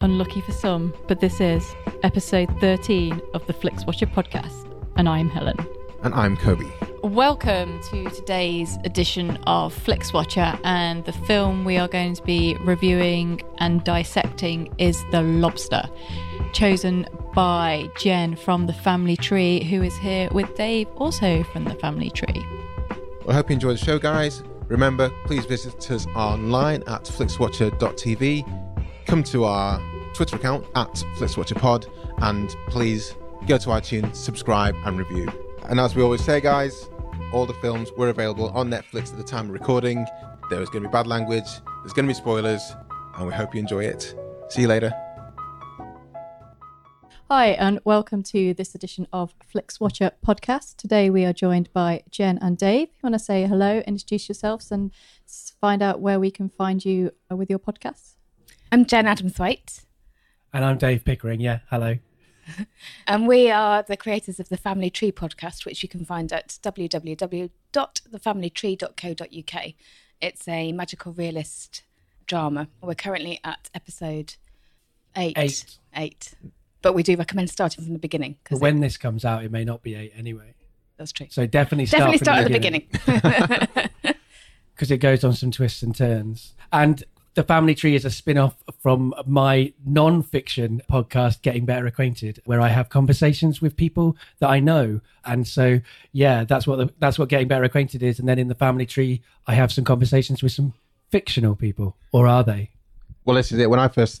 Unlucky for some, but this is episode 13 of the Flixwatcher podcast, and I'm Helen. And I'm Kobe. Welcome to today's edition of Flixwatcher, and the film we are going to be reviewing and dissecting is The Lobster, chosen by Jen from The Family Tree, who is here with Dave, also from The Family Tree. I hope you enjoy the show, guys. Remember, please visit us online at flixwatcher.tv. Come to our Twitter account at flixwatcherpod, and please go to iTunes, subscribe and review. And as we always say, guys, all the films were available on Netflix at the time of recording. There is going to be bad language, there's going to be spoilers, and we hope you enjoy it. See you later. Hi and welcome to this edition of Flixwatcher podcast. Today we are joined by Jen and Dave. If you want to say hello, introduce yourselves and find out where we can find you with your podcast. I'm Jen Adamthwaite. And I'm Dave Pickering. Yeah, hello. And we are the creators of The Family Tree podcast, which you can find at www.thefamilytree.co.uk. It's a magical realist drama. We're currently at episode eight. But we do recommend starting from the beginning. But when this comes out, it may not be eight anyway. That's true. So definitely start at the beginning. Because it goes on some twists and turns. And The Family Tree is a spin-off from my non-fiction podcast, Getting Better Acquainted, where I have conversations with people that I know. And so, yeah, that's what Getting Better Acquainted is. And then in The Family Tree, I have some conversations with some fictional people. Or are they? Well, this is it. When I first...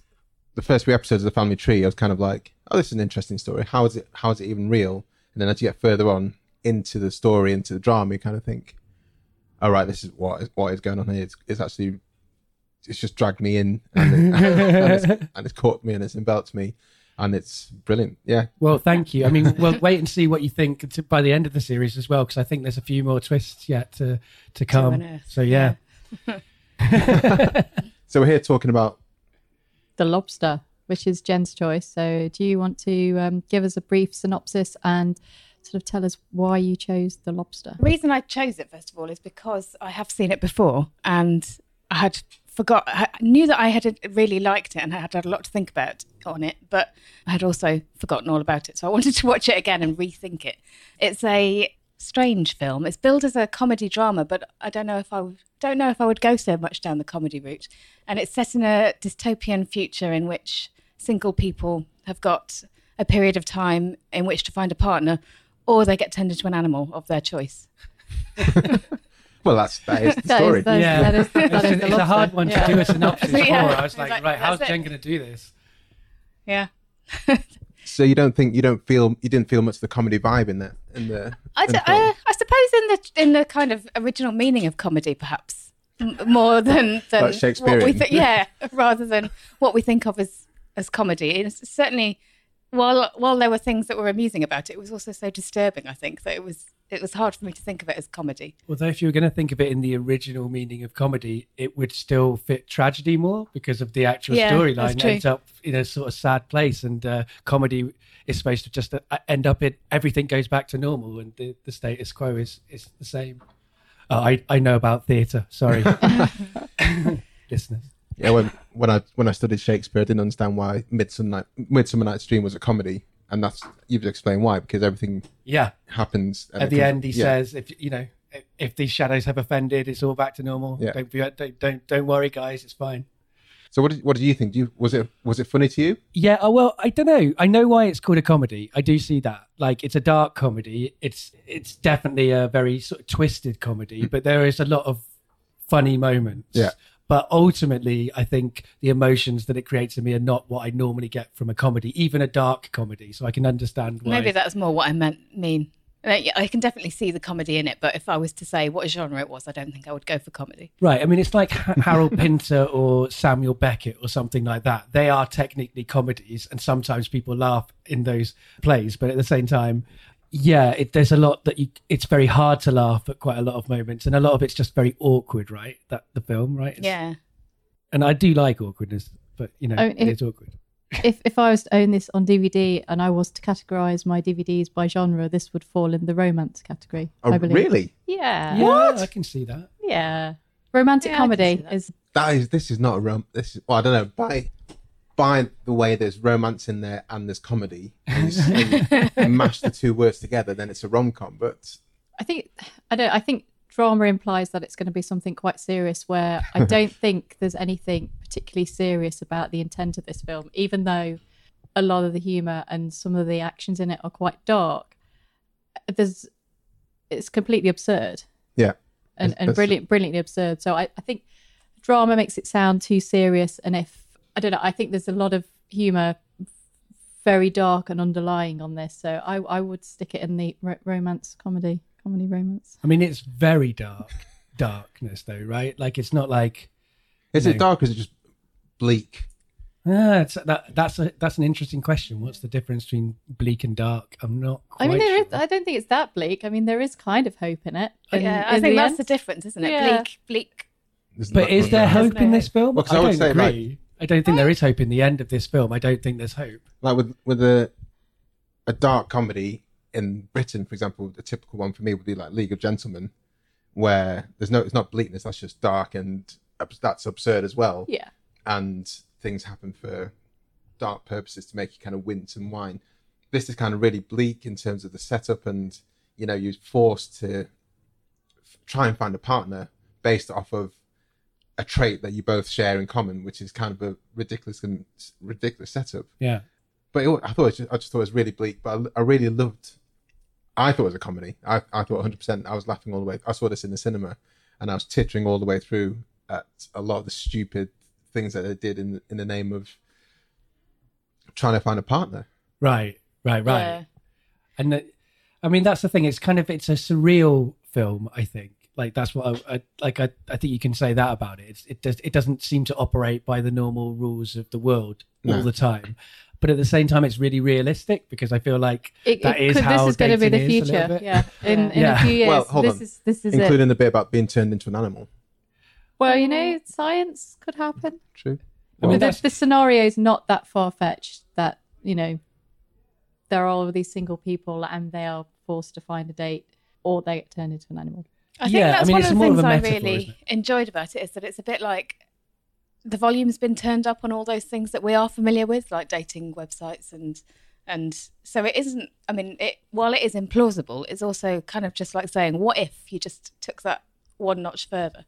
the first few episodes of The Family Tree, I was kind of like, oh, this is an interesting story. How is it even real? And then as you get further on into the story, into the drama, you kind of think, all right, this is what is going on here. It's just dragged me in and it's caught me and it's enveloped me. And it's brilliant. Yeah. Well, thank you. I mean, we'll wait and see what you think by the end of the series as well, because I think there's a few more twists yet to come. So, yeah. So we're here talking about The Lobster, which is Jen's choice. So do you want to give us a brief synopsis and sort of tell us why you chose The Lobster? The reason I chose it, first of all, is because I have seen it before and I knew that I had really liked it and I had a lot to think about on it, but I had also forgotten all about it. So I wanted to watch it again and rethink it. It's a strange film. It's billed as a comedy drama, but I don't know if I would go so much down the comedy route. And it's set in a dystopian future in which single people have got a period of time in which to find a partner, or they get turned into an animal of their choice. Well, that is the story. It's a hard one to do a synopsis for. I was like, right, how's Jen going to do this? Yeah. So you didn't feel much of the comedy vibe in that? I suppose in the kind of original meaning of comedy, perhaps more than like Shakespearean, rather than what we think of as comedy. It's certainly, while there were things that were amusing about it, it was also so disturbing. I think that it was hard for me to think of it as comedy. Although if you were going to think of it in the original meaning of comedy, it would still fit tragedy more because of the actual storyline. It ends up in a sort of sad place, and comedy is supposed to just end up in everything goes back to normal and the status quo is the same. I know about theatre, sorry. Listeners. Yeah, when I studied Shakespeare, I didn't understand why Midsummer Night's Dream was a comedy. And that's, you've explained why, because everything happens. At the end, he says, if you know, if these shadows have offended, it's all back to normal. Yeah. Don't worry, guys. It's fine. So what do you think? Was it funny to you? Yeah. Oh, well, I don't know. I know why it's called a comedy. I do see that. Like, it's a dark comedy. It's definitely a very sort of twisted comedy, but there is a lot of funny moments. Yeah. But ultimately, I think the emotions that it creates in me are not what I normally get from a comedy, even a dark comedy. So I can understand why. Maybe that's more what I mean. I can definitely see the comedy in it, but if I was to say what genre it was, I don't think I would go for comedy. Right. I mean, it's like Harold Pinter or Samuel Beckett or something like that. They are technically comedies, and sometimes people laugh in those plays. But at the same time, yeah, there's a lot that it's very hard to laugh at quite a lot of moments, and a lot of it's just very awkward, right? That the film, right? Yeah. And I do like awkwardness, but, you know, it's awkward. If I was to own this on DVD and I was to categorise my DVDs by genre, this would fall in the romance category. Oh, I believe. Really? Yeah. What? I can see that. Yeah. Romantic comedy is... This is not a romance. This is, well, I don't know. By the way, there's romance in there and there's comedy. And mash the two words together, then it's a rom-com. But I think drama implies that it's going to be something quite serious, where I don't think there's anything particularly serious about the intent of this film, even though a lot of the humour and some of the actions in it are quite dark. It's completely absurd. Yeah. And brilliantly absurd. So I think drama makes it sound too serious. And I think there's a lot of humour, very dark and underlying on this. So I would stick it in the romance comedy. Comedy romance. I mean, it's very darkness though, right? Like, it's not like... Is it dark or is it just bleak? That's an interesting question. What's the difference between bleak and dark? I'm not quite sure. I don't think it's that bleak. I mean, there is kind of hope in it. Yeah, I think that's the difference, isn't it? Yeah. Bleak. But is there hope in this film? Well, I don't agree. I don't think there is hope in the end of this film. I don't think there's hope. Like with a dark comedy... In Britain, for example, a typical one for me would be like League of Gentlemen, where it's not bleakness, that's just dark, and that's absurd as well. Yeah. And things happen for dark purposes to make you kind of wince and whine. This is kind of really bleak in terms of the setup, and, you know, you're forced to try and find a partner based off of a trait that you both share in common, which is kind of a ridiculous setup. Yeah. But I just thought it was really bleak, but I really loved... I thought it was a comedy. I thought 100%. I was laughing all the way. I saw this in the cinema, and I was tittering all the way through at a lot of the stupid things that they did in the name of trying to find a partner. Right. Yeah. And I mean, that's the thing. It's a surreal film, I think. Like, that's what I think you can say that about it. It doesn't seem to operate by the normal rules of the world all the time. But at the same time, it's really realistic, because I feel like this is going to be the future. Yeah, in a few years. Well, hold on. This is including the bit about being turned into an animal. Well, you know, science could happen. True. Well, I mean, the scenario is not that far fetched. That, you know, there are all of these single people, and they are forced to find a date, or they get turned into an animal. I think that's one of the things I really enjoyed about it, is that it's a bit like... The volume's been turned up on all those things that we are familiar with, like dating websites, and so it isn't... I mean, while it is implausible, it's also kind of just like saying, what if you just took that one notch further?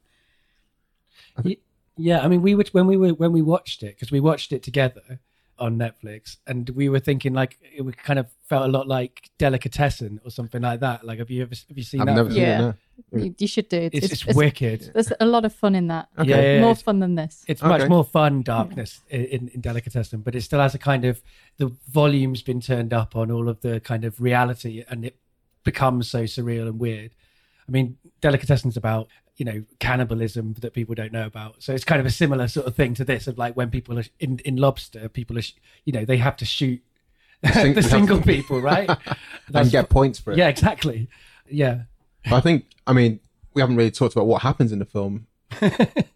Yeah, I mean, we would when we watched it, because we watched it together on Netflix, and we were thinking, like, we kind of felt a lot like Delicatessen or something like that. Like, have you seen that? I've never seen it, no. You should do it. It's wicked. There's a lot of fun in that. Okay. Yeah, more fun than this. It's much more fun, darkness in Delicatessen, but it still has a kind of... The volume's been turned up on all of the kind of reality, and it becomes so surreal and weird. I mean, Delicatessen's about, you know, cannibalism that people don't know about. So it's kind of a similar sort of thing to this, of like when people are in Lobster, people are, you know, they have to shoot the single people, right? And get points for it. Yeah, exactly. Yeah. I think, I mean, we haven't really talked about what happens in the film. It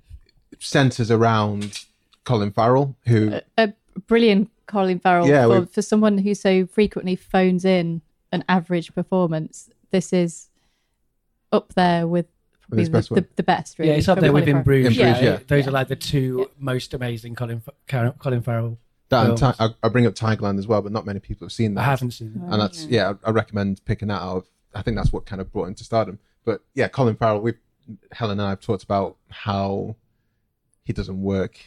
centres around Colin Farrell, who... A brilliant Colin Farrell. Yeah, for someone who so frequently phones in an average performance, this is up there with probably the best, really. Yeah, it's up there with In Bruges. Yeah. Those are like the two most amazing Colin Farrell films. And I bring up Tigerland as well, but not many people have seen that. I haven't seen that. And that's, I recommend picking that out. I think that's what kind of brought him to stardom. But yeah, Colin Farrell, Helen and I have talked about how he doesn't work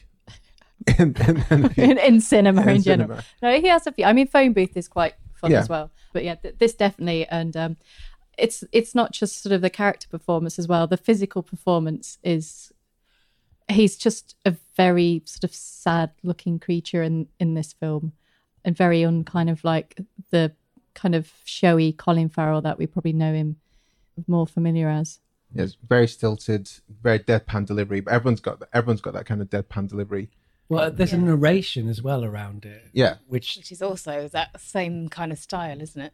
in cinema in general. Cinema. No, he has a few. I mean, Phone Booth is quite fun as well. But yeah, this definitely, and it's not just sort of the character performance as well. The physical performance is, he's just a very sort of sad looking creature in this film, and very unkind of like the kind of showy Colin Farrell that we probably know him more familiar as. Yeah, it's very stilted, very deadpan delivery. But everyone's got that kind of deadpan delivery. Well, there's a narration as well around it. Yeah, which is also that same kind of style, isn't it?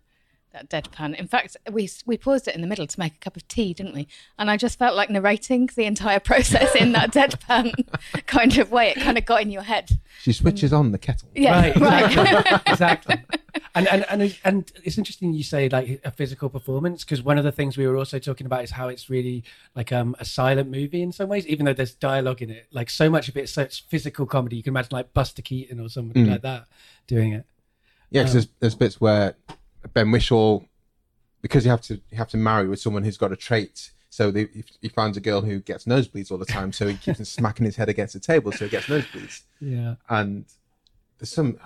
That deadpan. In fact, we paused it in the middle to make a cup of tea, didn't we? And I just felt like narrating the entire process in that deadpan kind of way. It kind of got in your head. She switches on the kettle. Yeah, right. Exactly. And it's interesting you say like a physical performance, because one of the things we were also talking about is how it's really like a silent movie in some ways, even though there's dialogue in it. Like so much of it is such physical comedy. You can imagine like Buster Keaton or somebody like that doing it. Yeah, because there's bits where Ben Whishaw, because you have to marry with someone who's got a trait. So he finds a girl who gets nosebleeds all the time. So he keeps smacking his head against the table, so he gets nosebleeds. Yeah, and there's some.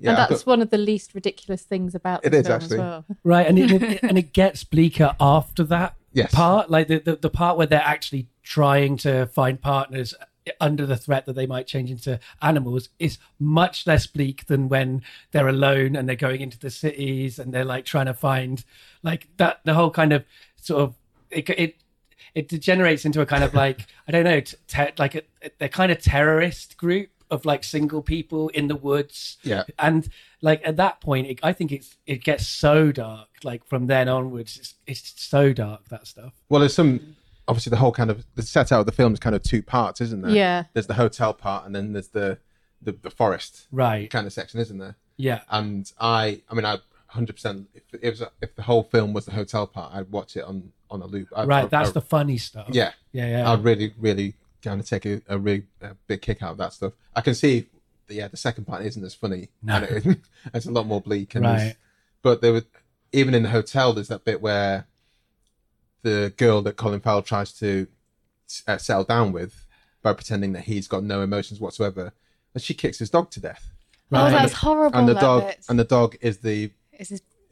Yeah, and that's one of the least ridiculous things about it is film actually as well. Right, and it gets bleaker after that part, like the part where they're actually trying to find partners under the threat that they might change into animals is much less bleak than when they're alone and they're going into the cities and they're like trying to find like that, the whole kind of sort of it degenerates into a kind of like I don't know, they're kind of terrorist group of like single people in the woods. Yeah. And like at that point, I think it gets so dark, like from then onwards, it's so dark, that stuff. Well, there's some, obviously the whole kind of, the set out of the film is kind of two parts, isn't there? Yeah. There's the hotel part and then there's the forest kind of section, isn't there? Yeah. And I mean, 100%, if the whole film was the hotel part, I'd watch it on a loop. That's the funny stuff. Yeah. Yeah, yeah. I'd really, really kind of take a really big kick out of that stuff. I can see, the second part isn't as funny. No. And it's a lot more bleak. And but there was, even in the hotel, there's that bit where the girl that Colin Farrell tries to settle down with by pretending that he's got no emotions whatsoever, and she kicks his dog to death. Right. Oh, that's horrible. And the dog is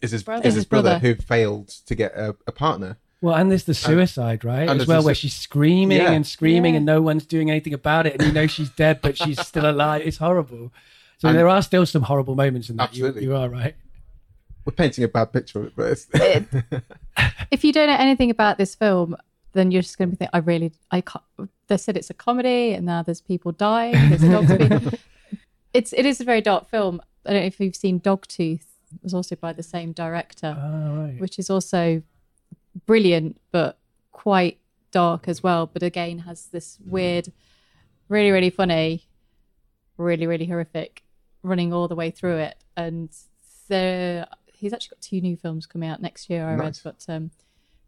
his brother who failed to get a partner. Well, and there's the suicide, right? As well, where she's screaming and no one's doing anything about it. And you know she's dead, but she's still alive. It's horrible. So there are still some horrible moments in that. Absolutely. You are right. We're painting a bad picture of it, but if you don't know anything about this film, then you're just going to be thinking, they said it's a comedy and now there's people dying. There's dogs being... It is a very dark film. I don't know if you've seen Dogtooth. It was also by the same director, which is also... brilliant but quite dark as well, but again has this weird, really really funny, really really horrific running all the way through it. And he's actually got two new films coming out next year, I read, but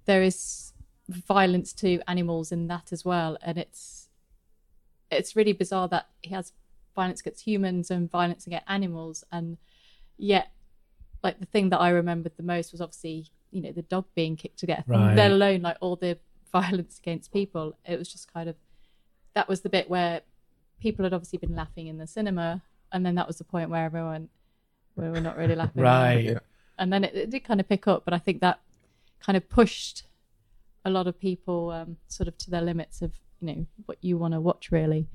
there is violence to animals in that as well, and it's really bizarre that he has violence against humans and violence against animals, and yet like the thing that I remembered the most was obviously the dog being kicked to death, let alone like all the violence against people. It was just kind of, that was the bit where people had obviously been laughing in the cinema, and then that was the point where everyone were not really laughing. Yeah. And then it did kind of pick up, but I think that kind of pushed a lot of people sort of to their limits of, what you want to watch really,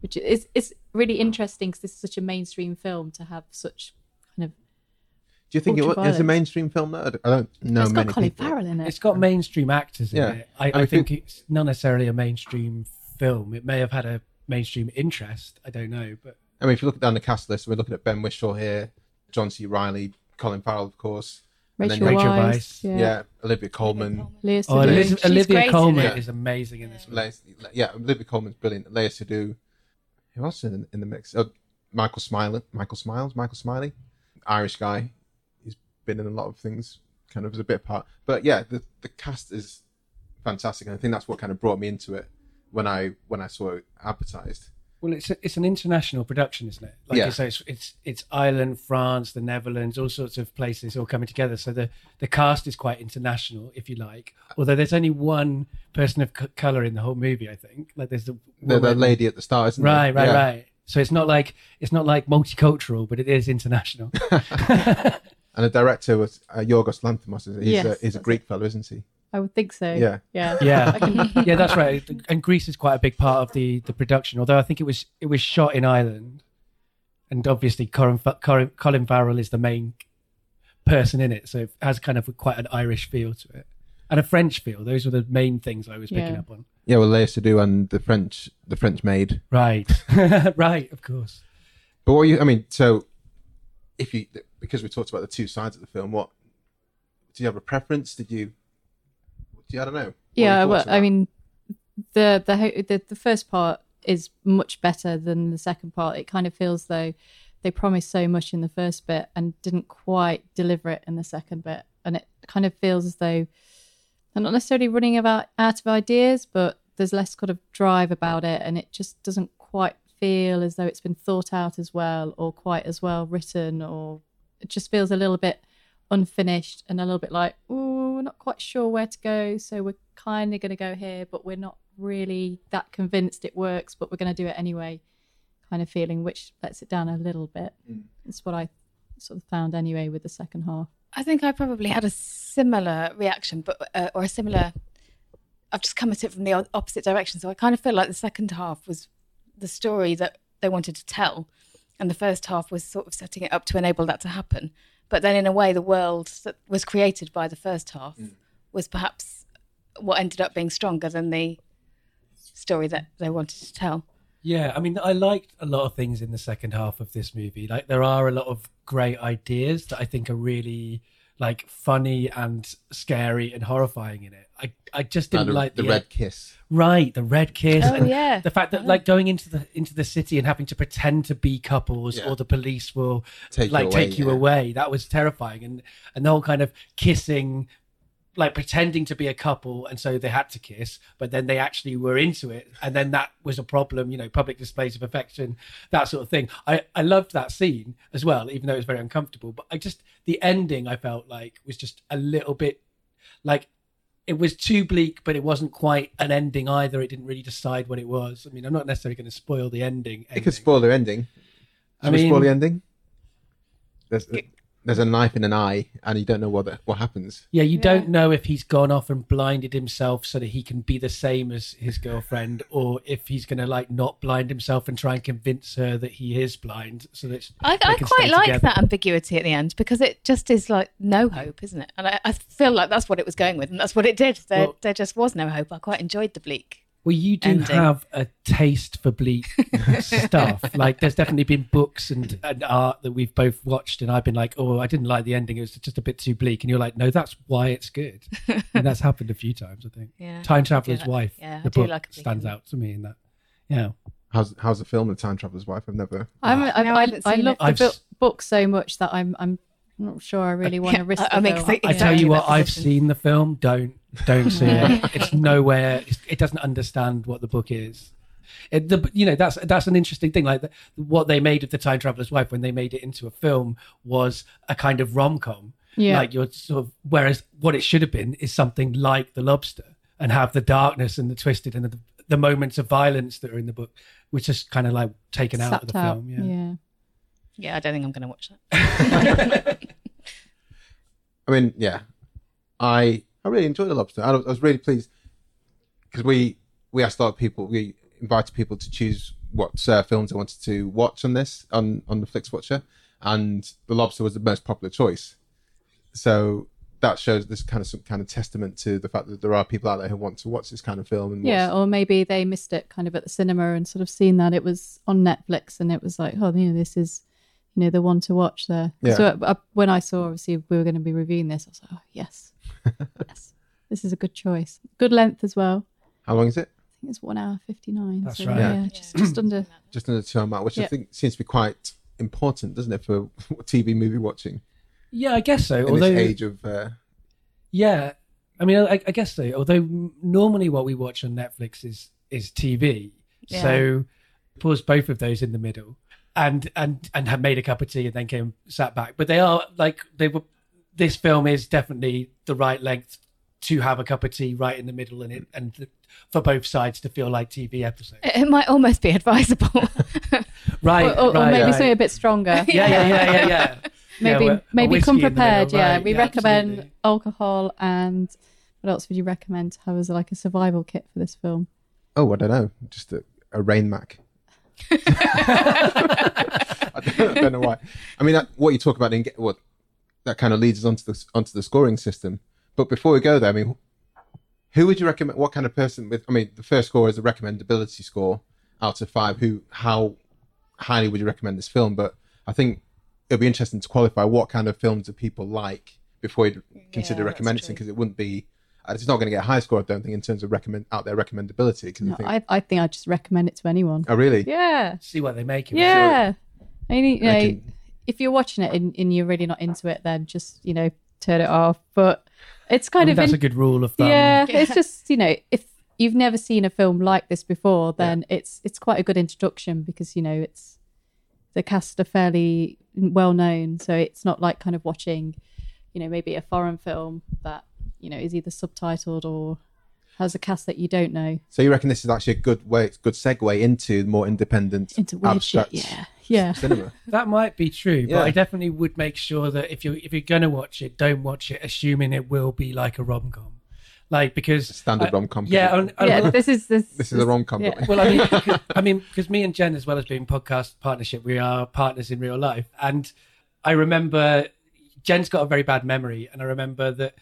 which is really interesting because this is such a mainstream film to have such kind of. Do you think it's a mainstream film? Though? I don't know. It's got Colin Farrell in it. It's got mainstream actors in it. I think it's not necessarily a mainstream film. It may have had a mainstream interest. I don't know. But I mean, if you look down the cast list, we're looking at Ben Whishaw here, John C. Reilly, Colin Farrell, of course, Rachel Weisz, Olivia Colman. Olivia Colman is amazing in this one. Yeah, Olivia Colman's brilliant. Léa Seydoux. Who else is in the mix? Oh, Michael Smiley, Irish guy. Been in a lot of things kind of as a bit part, but yeah, the cast is fantastic, and I think that's what kind of brought me into it when I saw it advertised. Well, it's an international production, isn't it? Like you say, it's Ireland, France, the Netherlands, all sorts of places all coming together. So the cast is quite international, if you like. Although there's only one person of colour in the whole movie, I think. Like there's the lady at the start, isn't there? Right. So it's not like multicultural, but it is international. And the director was Yorgos Lanthimos. He's a Greek fellow, isn't he? I would think so. Yeah, that's right. And Greece is quite a big part of the production, although I think it was shot in Ireland. And obviously Colin Farrell is the main person in it, so it has kind of quite an Irish feel to it. And a French feel. Those were the main things I was picking up on. Yeah, well, Léa Seydoux and the French maid. Right. Right, of course. But because we talked about the two sides of the film, do you have a preference? I don't know. Yeah, well, I mean, the first part is much better than the second part. It kind of feels though they promised so much in the first bit and didn't quite deliver it in the second bit, and it kind of feels as though they're not necessarily running out of ideas, but there's less kind of drive about it, and it just doesn't quite feel as though it's been thought out as well, or quite as well written, or it just feels a little bit unfinished and a little bit like, we're not quite sure where to go, so we're kind of going to go here, but we're not really that convinced it works, but we're going to do it anyway kind of feeling, which lets it down a little bit. That's what I sort of found anyway with the second half. I think I probably had a similar reaction, but I've just come at it from the opposite direction, so I kind of feel like the second half was the story that they wanted to tell, and the first half was sort of setting it up to enable that to happen. But then in a way, the world that was created by the first half was perhaps what ended up being stronger than the story that they wanted to tell. Yeah, I mean, I liked a lot of things in the second half of this movie. Like, there are a lot of great ideas that I think are really, like, funny and scary and horrifying in it. I just didn't like the red kiss. Right, the red kiss. Oh, and the fact that like going into the city and having to pretend to be couples, or the police will take you away. That was terrifying, and the whole kind of kissing, like pretending to be a couple, and so they had to kiss, but then they actually were into it, and then that was a problem, public displays of affection, that sort of thing. I loved that scene as well, even though it was very uncomfortable, but the ending I felt like was just a little bit like, it was too bleak, but it wasn't quite an ending either. It didn't really decide what it was. I mean, I'm not necessarily going to spoil the ending. It could spoil the ending. Should we spoil the ending? There's a knife in an eye, and you don't know what happens. Yeah, you don't know if he's gone off and blinded himself so that he can be the same as his girlfriend, or if he's going to like not blind himself and try and convince her that he is blind. So that I quite like that ambiguity at the end, because it just is like no hope, isn't it? And I feel like that's what it was going with, and that's what it did. There just was no hope. I quite enjoyed the bleak. Well, you do have a taste for bleak stuff. Like, there's definitely been books and art that we've both watched, and I've been like, oh, I didn't like the ending. It was just a bit too bleak. And you're like, no, that's why it's good. And that's happened a few times, I think. Yeah, Time Traveler's Wife, the book, stands out to me in that. Yeah. How's the film, The Time Traveler's Wife? I love the book so much that I'm not sure I really want to risk the film. I tell you what, I've seen the film. Don't see it. It's nowhere. It doesn't understand what the book is. That's an interesting thing. Like what they made of The Time Traveler's Wife when they made it into a film was a kind of rom-com. Yeah. Like whereas what it should have been is something like The Lobster, and have the darkness and the twisted and the moments of violence that are in the book, which is kind of like taken out of the film. Yeah, I don't think I'm going to watch that. I mean, yeah, I really enjoyed The Lobster. I was really pleased because we asked a lot of people, we invited people to choose what films they wanted to watch on this, on the Flixwatcher, and The Lobster was the most popular choice. So that shows this kind of testament to the fact that there are people out there who want to watch this kind of film. And or maybe they missed it kind of at the cinema and sort of seen that it was on Netflix, and it was like, oh, this is... the one to watch there. Yeah. So when I saw, obviously, we were going to be reviewing this, I was like, oh, yes. Yes. This is a good choice. Good length as well. How long is it? I think it's 1 hour 59. That's right. Yeah. Just under 2 hours, which I think seems to be quite important, doesn't it, for TV movie watching? Yeah, I guess so. Although, this age of... Yeah. I mean, I guess so. Although normally what we watch on Netflix is TV. Yeah. So... paused both of those in the middle and had made a cup of tea and then came sat back. But they are like they were. This film is definitely the right length to have a cup of tea right in the middle in it, and for both sides to feel like TV episodes. It might almost be advisable. Or maybe something a bit stronger. Yeah. Maybe come prepared. Middle, right, we recommend absolutely. Alcohol, and what else would you recommend to have as like a survival kit for this film? Oh, I don't know. Just a rain mac. I don't know why. I mean, what you talk about in what that kind of leads us onto the scoring system. But before we go there, I mean, who would you recommend? What kind of person with? I mean, the first score is the recommendability score out of 5. How highly would you recommend this film? But I think it'd be interesting to qualify what kind of films do people like before you consider recommending, because it wouldn't be. It's not going to get a high score, I don't think, in terms of recommendability. I think I'd just recommend it to anyone. Oh, really? Yeah. See what they make of it. Yeah. I mean, if you're watching it and you're really not into it, then just, turn it off. But it's kind of a good rule of thumb. Yeah. It's just, if you've never seen a film like this before, then it's quite a good introduction because, it's the cast are fairly well known. So it's not like kind of watching, maybe a foreign film that, is either subtitled or has a cast that you don't know. So you reckon this is actually a good segue into more independent, abstract shit, cinema? That might be true, but I definitely would make sure that if you're going to watch it, don't watch it assuming it will be like a rom-com. Like, because... A standard rom-com. Yeah. This is a rom-com. Yeah. Well, because me and Jen, as well as being podcast partnership, we are partners in real life. And I remember Jen's got a very bad memory, and I remember that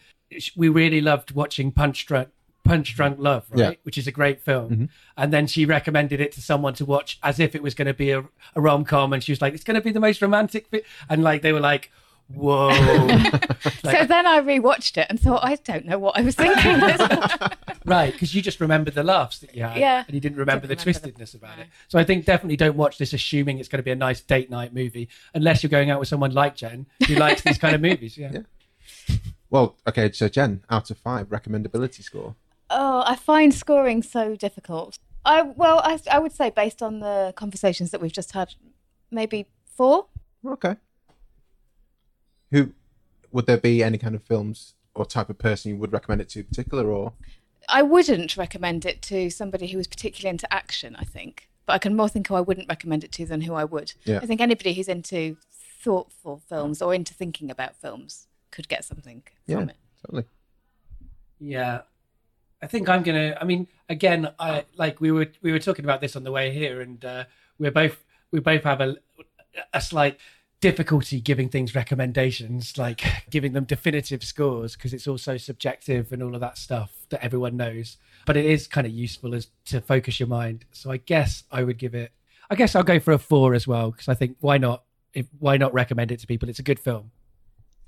we really loved watching Punch Drunk Love, right? Yeah. Which is a great film. Mm-hmm. And then she recommended it to someone to watch as if it was going to be a rom-com, and she was like, it's going to be the most romantic bit. And like they were like, whoa. So then I rewatched it and thought, I don't know what I was thinking. Right, because you just remembered the laughs that you had, and you didn't remember the twistedness about it. So I think definitely don't watch this assuming it's going to be a nice date night movie, unless you're going out with someone like Jen who likes these kind of movies. Yeah. Well, okay, so Jen, out of 5, recommendability score. Oh, I find scoring so difficult. I would say based on the conversations that we've just had, maybe 4. Okay. Who would there be any kind of films or type of person you would recommend it to in particular, or? I wouldn't recommend it to somebody who was particularly into action, I think. But I can more think who I wouldn't recommend it to than who I would. Yeah. I think anybody who's into thoughtful films or into thinking about films could get something from it. Totally. Yeah. I think I'm gonna, we were talking about this on the way here, and we both have a slight difficulty giving things recommendations, like giving them definitive scores, because it's all so subjective and all of that stuff that everyone knows, but it is kind of useful as to focus your mind. So I guess I'll go for a 4 as well, because I think why not recommend it to people? It's a good film.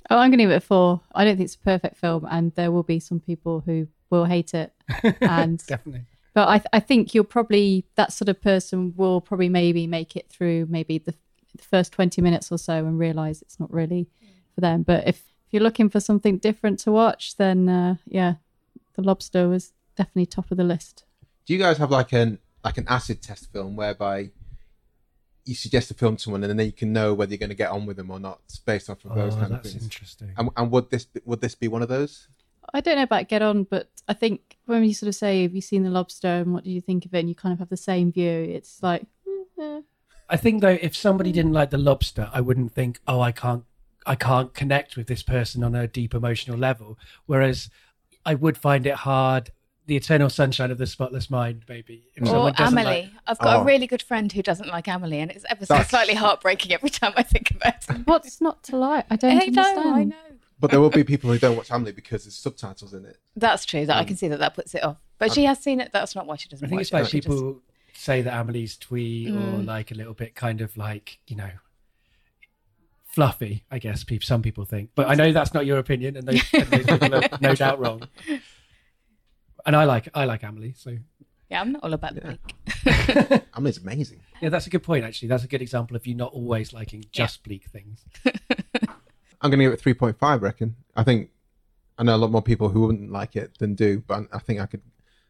Oh, I'm going to give it a 4. I don't think it's a perfect film, and there will be some people who will hate it. And definitely. But I think you'll probably, that sort of person will probably maybe make it through maybe the first 20 minutes or so and realise it's not really for them. But if you're looking for something different to watch, then The Lobster was definitely top of the list. Do you guys have like an acid test film whereby you suggest a film to someone and then you can know whether you're going to get on with them or not based off of those kind of things? That's interesting. And would this be one of those? I don't know about get on, but I think when you sort of say, have you seen The Lobster and what do you think of it? And you kind of have the same view. It's like, I think though, if somebody didn't like The Lobster, I wouldn't think, oh, I can't connect with this person on a deep emotional level. Whereas I would find it hard. The Eternal Sunshine of the Spotless Mind, maybe. Or Amelie. I've got a really good friend who doesn't like Amelie, and it's ever so slightly heartbreaking every time I think about it. What's not to like? I don't understand. I know. But there will be people who don't watch Amelie because there's subtitles in it. That's true. That I can see that puts it off. But she has seen it. That's not why she doesn't watch it. I think it's like people say that Amelie's twee or like a little bit kind of like, fluffy, I guess some people think. But I know that's not your opinion, and those people are no doubt wrong. And I like Amelie, so... Yeah, I'm not all about the bleak. Amelie's amazing. Yeah, that's a good point, actually. That's a good example of you not always liking just bleak things. I'm going to give it 3.5, I reckon. I think I know a lot more people who wouldn't like it than do, but I think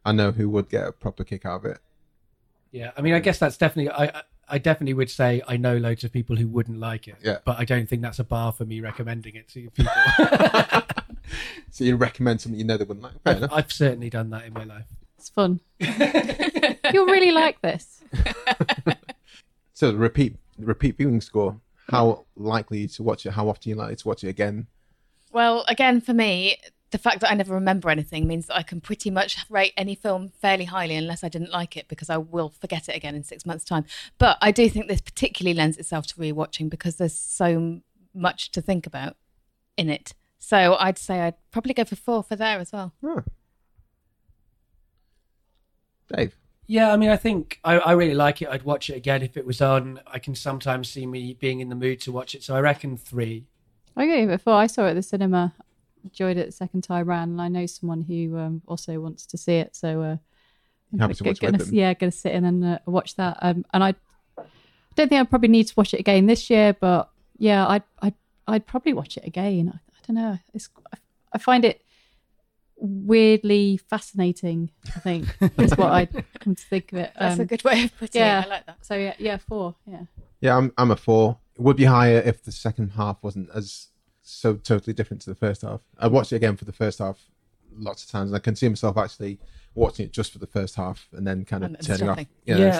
I know who would get a proper kick out of it. Yeah, I mean, I guess that's definitely... I definitely would say I know loads of people who wouldn't like it, yeah, but I don't think that's a bar for me recommending it to people. So you recommend something you know they wouldn't like? I've certainly done that in my life. It's fun. You'll really like this. So the repeat viewing score, how likely to watch it? How often are you likely to watch it again? Well, again, for me, the fact that I never remember anything means that I can pretty much rate any film fairly highly unless I didn't like it, because I will forget it again in 6 months' time. But I do think this particularly lends itself to rewatching because there's so much to think about in it. So I'd say I'd probably go for 4 for there as well. Oh. Dave? Yeah, I mean, I think I really like it. I'd watch it again if it was on. I can sometimes see me being in the mood to watch it. So I reckon 3. I gave it 4. I saw it at the cinema. Enjoyed it the second time round, and I know someone who also wants to see it, so gonna sit in and watch that. And I don't think I probably need to watch it again this year, but yeah, I'd probably watch it again. I don't know. I find it weirdly fascinating. I think is what I come to think of it. That's a good way of putting it. I like that. So yeah, 4. Yeah, I'm a 4. It would be higher if the second half wasn't as so totally different to the first half. I watched it again for the first half lots of times, and I can see myself actually watching it just for the first half and then kind of turning off,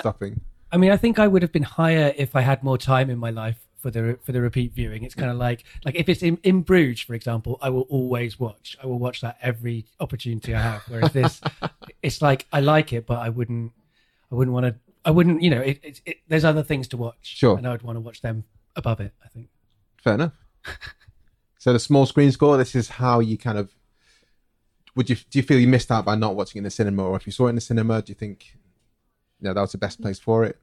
stopping. I mean, I think I would have been higher if I had more time in my life for the repeat viewing. It's kind of like if it's in Bruges, for example, I will always watch. I will watch that every opportunity I have. Whereas this, it's like I like it, but I wouldn't want to. I wouldn't, It, there's other things to watch, sure, and I would want to watch them above it, I think. Fair enough. So the small screen score, this is how you kind of, do you feel you missed out by not watching it in the cinema? Or if you saw it in the cinema, do you think, that was the best place for it?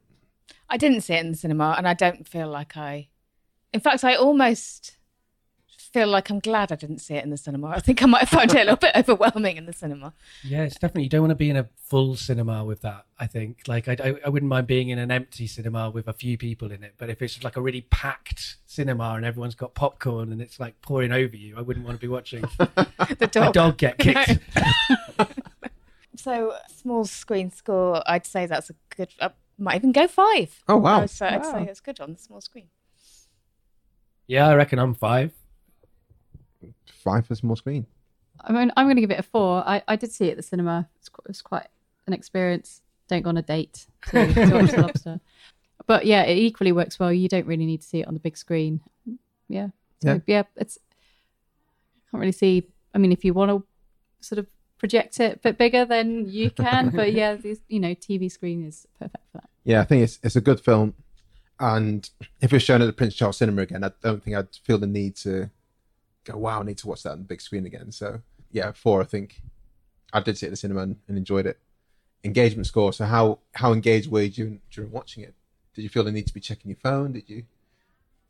I didn't see it in the cinema, and I don't feel like in fact, I almost feel like I'm glad I didn't see it in the cinema. I think I might have found it a little bit overwhelming in the cinema. Yeah, it's definitely, you don't want to be in a full cinema with that, I think. Like, I wouldn't mind being in an empty cinema with a few people in it, but if it's like a really packed cinema and everyone's got popcorn and it's like pouring over you, I wouldn't want to be watching the dog get kicked. So, small screen score, I'd say that's a good, I might even go 5. Oh, wow. So I'd say it's good on the small screen. Yeah, I reckon I'm 5. 5 for small screen. I mean, I'm going to give it a 4. I did see it at the cinema. It was quite an experience. Don't go on a date to watch The Lobster. But yeah, it equally works well. You don't really need to see it on the big screen. Yeah. So, yeah, it's... I can't really see... I mean, if you want to sort of project it a bit bigger, then you can. But yeah, TV screen is perfect for that. Yeah, I think it's a good film. And if it was shown at the Prince Charles Cinema again, I don't think I'd feel the need to... go, wow, I need to watch that on the big screen again. So yeah, 4, I think. I did sit at the cinema and enjoyed it. Engagement score. So how engaged were you during watching it? Did you feel the need to be checking your phone? Did you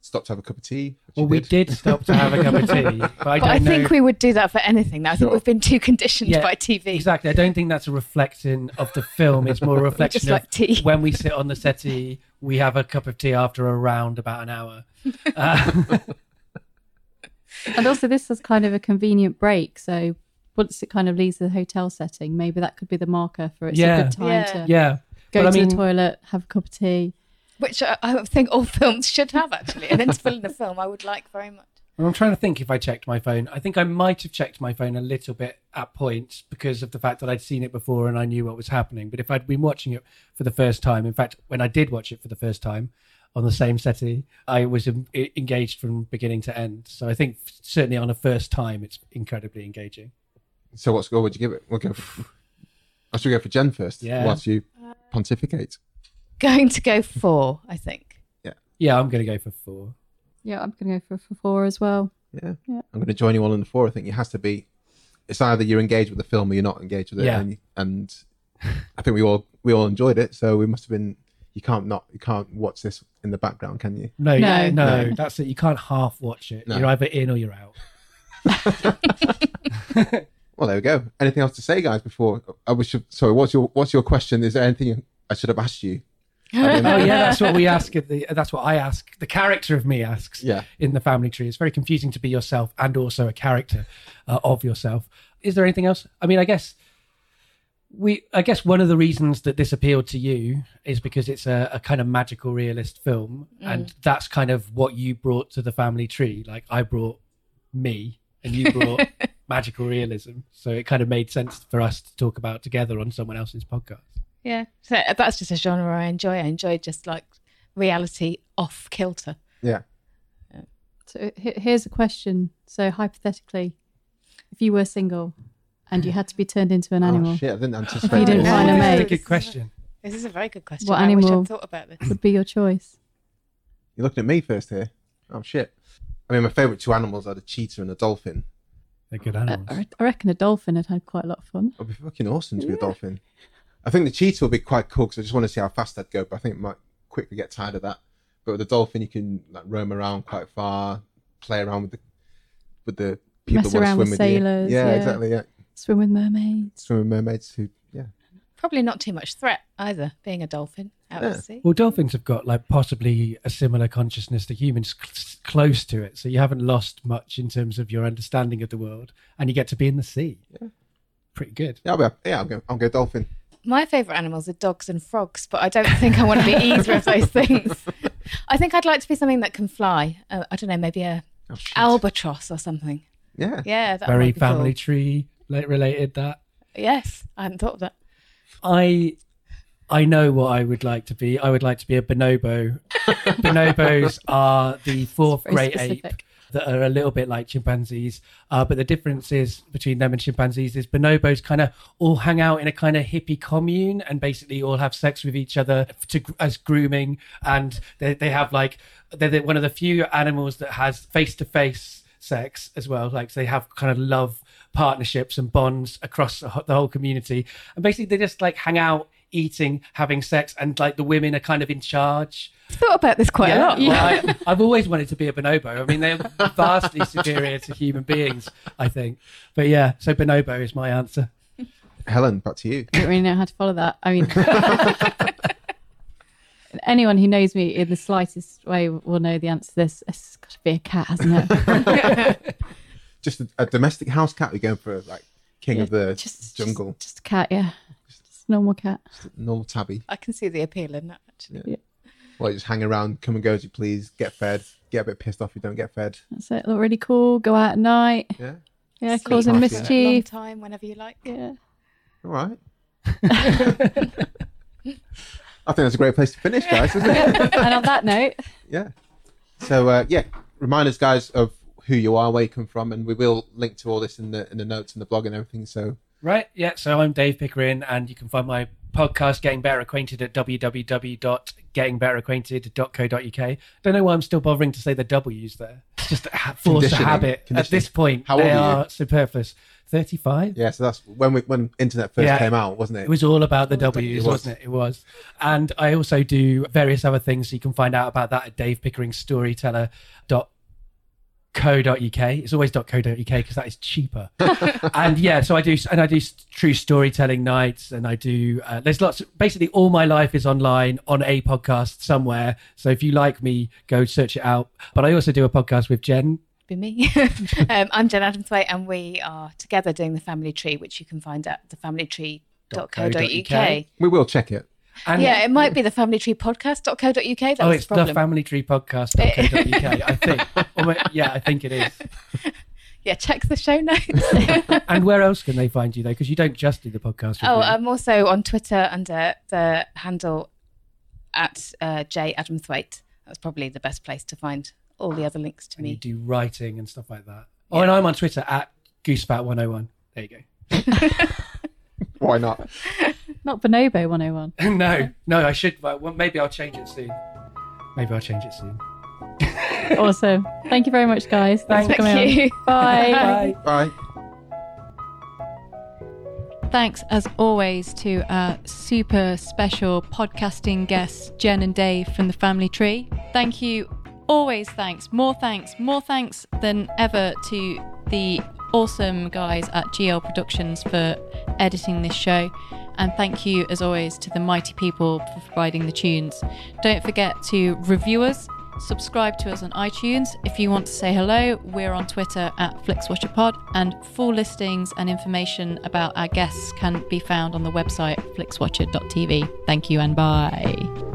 stop to have a cup of tea? We did stop to have a cup of tea. But I think we would do that for anything now. I think we've been too conditioned by TV. Exactly. I don't think that's a reflection of the film. It's more a reflection just like of tea. When we sit on the settee, we have a cup of tea after around about an hour. And also this is kind of a convenient break, so once it kind of leaves the hotel setting, maybe that could be the marker for it's a good time to go the toilet, have a cup of tea. Which I think all films should have, actually. An interval in the film I would like very much. And I'm trying to think if I checked my phone. I think I might have checked my phone a little bit at points because of the fact that I'd seen it before and I knew what was happening. But if I'd been watching it for the first time, in fact, when I did watch it for the first time, on the same settee, I was engaged from beginning to end. So I think certainly on a first time, it's incredibly engaging. So what score would you give it? I should go for Jen first whilst you pontificate. Going to go 4, I think. Yeah, I'm going to go for 4. Yeah, I'm going to go for 4 as well. Yeah. I'm going to join you all in the 4. I think it has to be, it's either you're engaged with the film or you're not engaged with it. Yeah. And I think we all enjoyed it. So we must have been, you can't watch this in the background, can you? No. That's it. You can't half watch it. No. You're either in or you're out. Well, there we go. Anything else to say, guys? What's your question? Is there anything I should have asked you? That's what we ask. That's what I ask. The character of me asks. In The Family Tree, it's very confusing to be yourself and also a character of yourself. Is there anything else? I mean, I guess. I guess one of the reasons that this appealed to you is because it's a kind of magical realist film, and that's kind of what you brought to The Family Tree. Like, I brought me and you brought magical realism. So it kind of made sense for us to talk about together on someone else's podcast. Yeah. So that's just a genre I enjoy. I enjoy just like reality off kilter. Yeah. So here's a question. So hypothetically, if you were single, and you had to be turned into an animal. Oh, shit, I didn't anticipate. You didn't find a mate. That's a good question. This is a very good question. What animal I wish I'd thought about this. Would be your choice? You're looking at me first here. Oh, shit. I mean, my favourite two animals are the cheetah and the dolphin. They're good animals. I reckon a dolphin had quite a lot of fun. It would be fucking awesome to be a dolphin. I think the cheetah would be quite cool because I just want to see how fast I'd go, but I think I might quickly get tired of that. But with the dolphin, you can like roam around quite far, play around with the people who want to swim with sailors. You. Yeah, exactly, yeah. Swim with mermaids. Who, yeah. Probably not too much threat either, being a dolphin out at sea. Well, dolphins have got like possibly a similar consciousness to humans, close to it. So you haven't lost much in terms of your understanding of the world, and you get to be in the sea. Yeah. Pretty good. Yeah, I'll go dolphin. My favourite animals are dogs and frogs, but I don't think I want to be either of those things. I think I'd like to be something that can fly. I don't know, maybe a albatross or something. Yeah. Yeah. That very Family Tree. Related that. Yes, I hadn't thought of that. I know what I would like to be. I would like to be a bonobo. Bonobos are the fourth great ape that are a little bit like chimpanzees. But the difference is between them and chimpanzees is bonobos kind of all hang out in a kind of hippie commune and basically all have sex with each other as grooming. And they have like, they're one of the few animals that has face-to-face sex as well. Like, so they have kind of love partnerships and bonds across the whole community, and basically they just like hang out eating, having sex, and like the women are kind of in charge. I've thought about this quite a lot. Yeah. Well, I've always wanted to be a bonobo. I mean, they're vastly superior to human beings, I think. But yeah, so bonobo is my answer. Helen, back to you. I don't really know how to follow that. I mean, anyone who knows me in the slightest way will know the answer to this. It's got to be a cat, hasn't it? Just a domestic house cat. We're going for like king of the jungle. Just a cat, yeah. Just a normal cat. Just a normal tabby. I can see the appeal in that, actually. Yeah. Yeah. Well, you just hang around, come and go as you please, get fed, get a bit pissed off if you don't get fed. That's it. Look really cool, go out at night. Yeah. Yeah, sleep, causing mischief. Long time, whenever you like. Yeah. All right. I think that's a great place to finish, guys, isn't it? And on that note. Yeah. So, remind us, guys, of who you are, where you come from, and we will link to all this in the notes and the blog and everything. So right, yeah. So I'm Dave Pickering, and you can find my podcast Getting Better Acquainted at www.gettingbetteracquainted.co.uk. Don't know why I'm still bothering to say the W's there. It's just a force of habit at this point. How old are you? Superfluous. 35. Yeah, so that's when internet first came out, wasn't it? It was all about the W's, wasn't it? It was. And I also do various other things, so you can find out about that at Dave Pickering Storyteller.co.uk. It's always .co.uk because that is cheaper. And yeah, so I do true storytelling nights, and I do there's lots. Basically, all my life is online on a podcast somewhere. So if you like me, go search it out. But I also do a podcast with Jen. Be me. I'm Jen Adamthwaite, and we are together doing The Family Tree, which you can find at thefamilytreepodcast.co.uk. We will check it. And yeah, it might be the thefamilytreepodcast.co.uk. Oh, it's the thefamilytreepodcast.co.uk, I think. I think it is. Yeah, check the show notes. And where else can they find you, though? Because you don't just do the podcast. Oh, me. I'm also on Twitter under the handle at J Adamthwaite. That's probably the best place to find all the other links to me. You do writing and stuff like that. Yeah. Oh, and I'm on Twitter at GooseFat101. There you go. Why not? Not Bonobo 101. No, I should. Well, maybe I'll change it soon. Awesome. Thank you very much, guys. Thanks for coming on. Bye. Bye. Bye. Thanks, as always, to our super special podcasting guests, Jen and Dave from The Family Tree. Thank you. Always thanks. More thanks than ever to the awesome guys at GL Productions for editing this show, and thank you as always to the mighty people for providing the tunes. Don't forget to review us Subscribe to us on iTunes. If you want to say hello, we're on Twitter at FlixWatcherPod, and full listings and information about our guests can be found on the website flixwatcher.tv. Thank you and bye.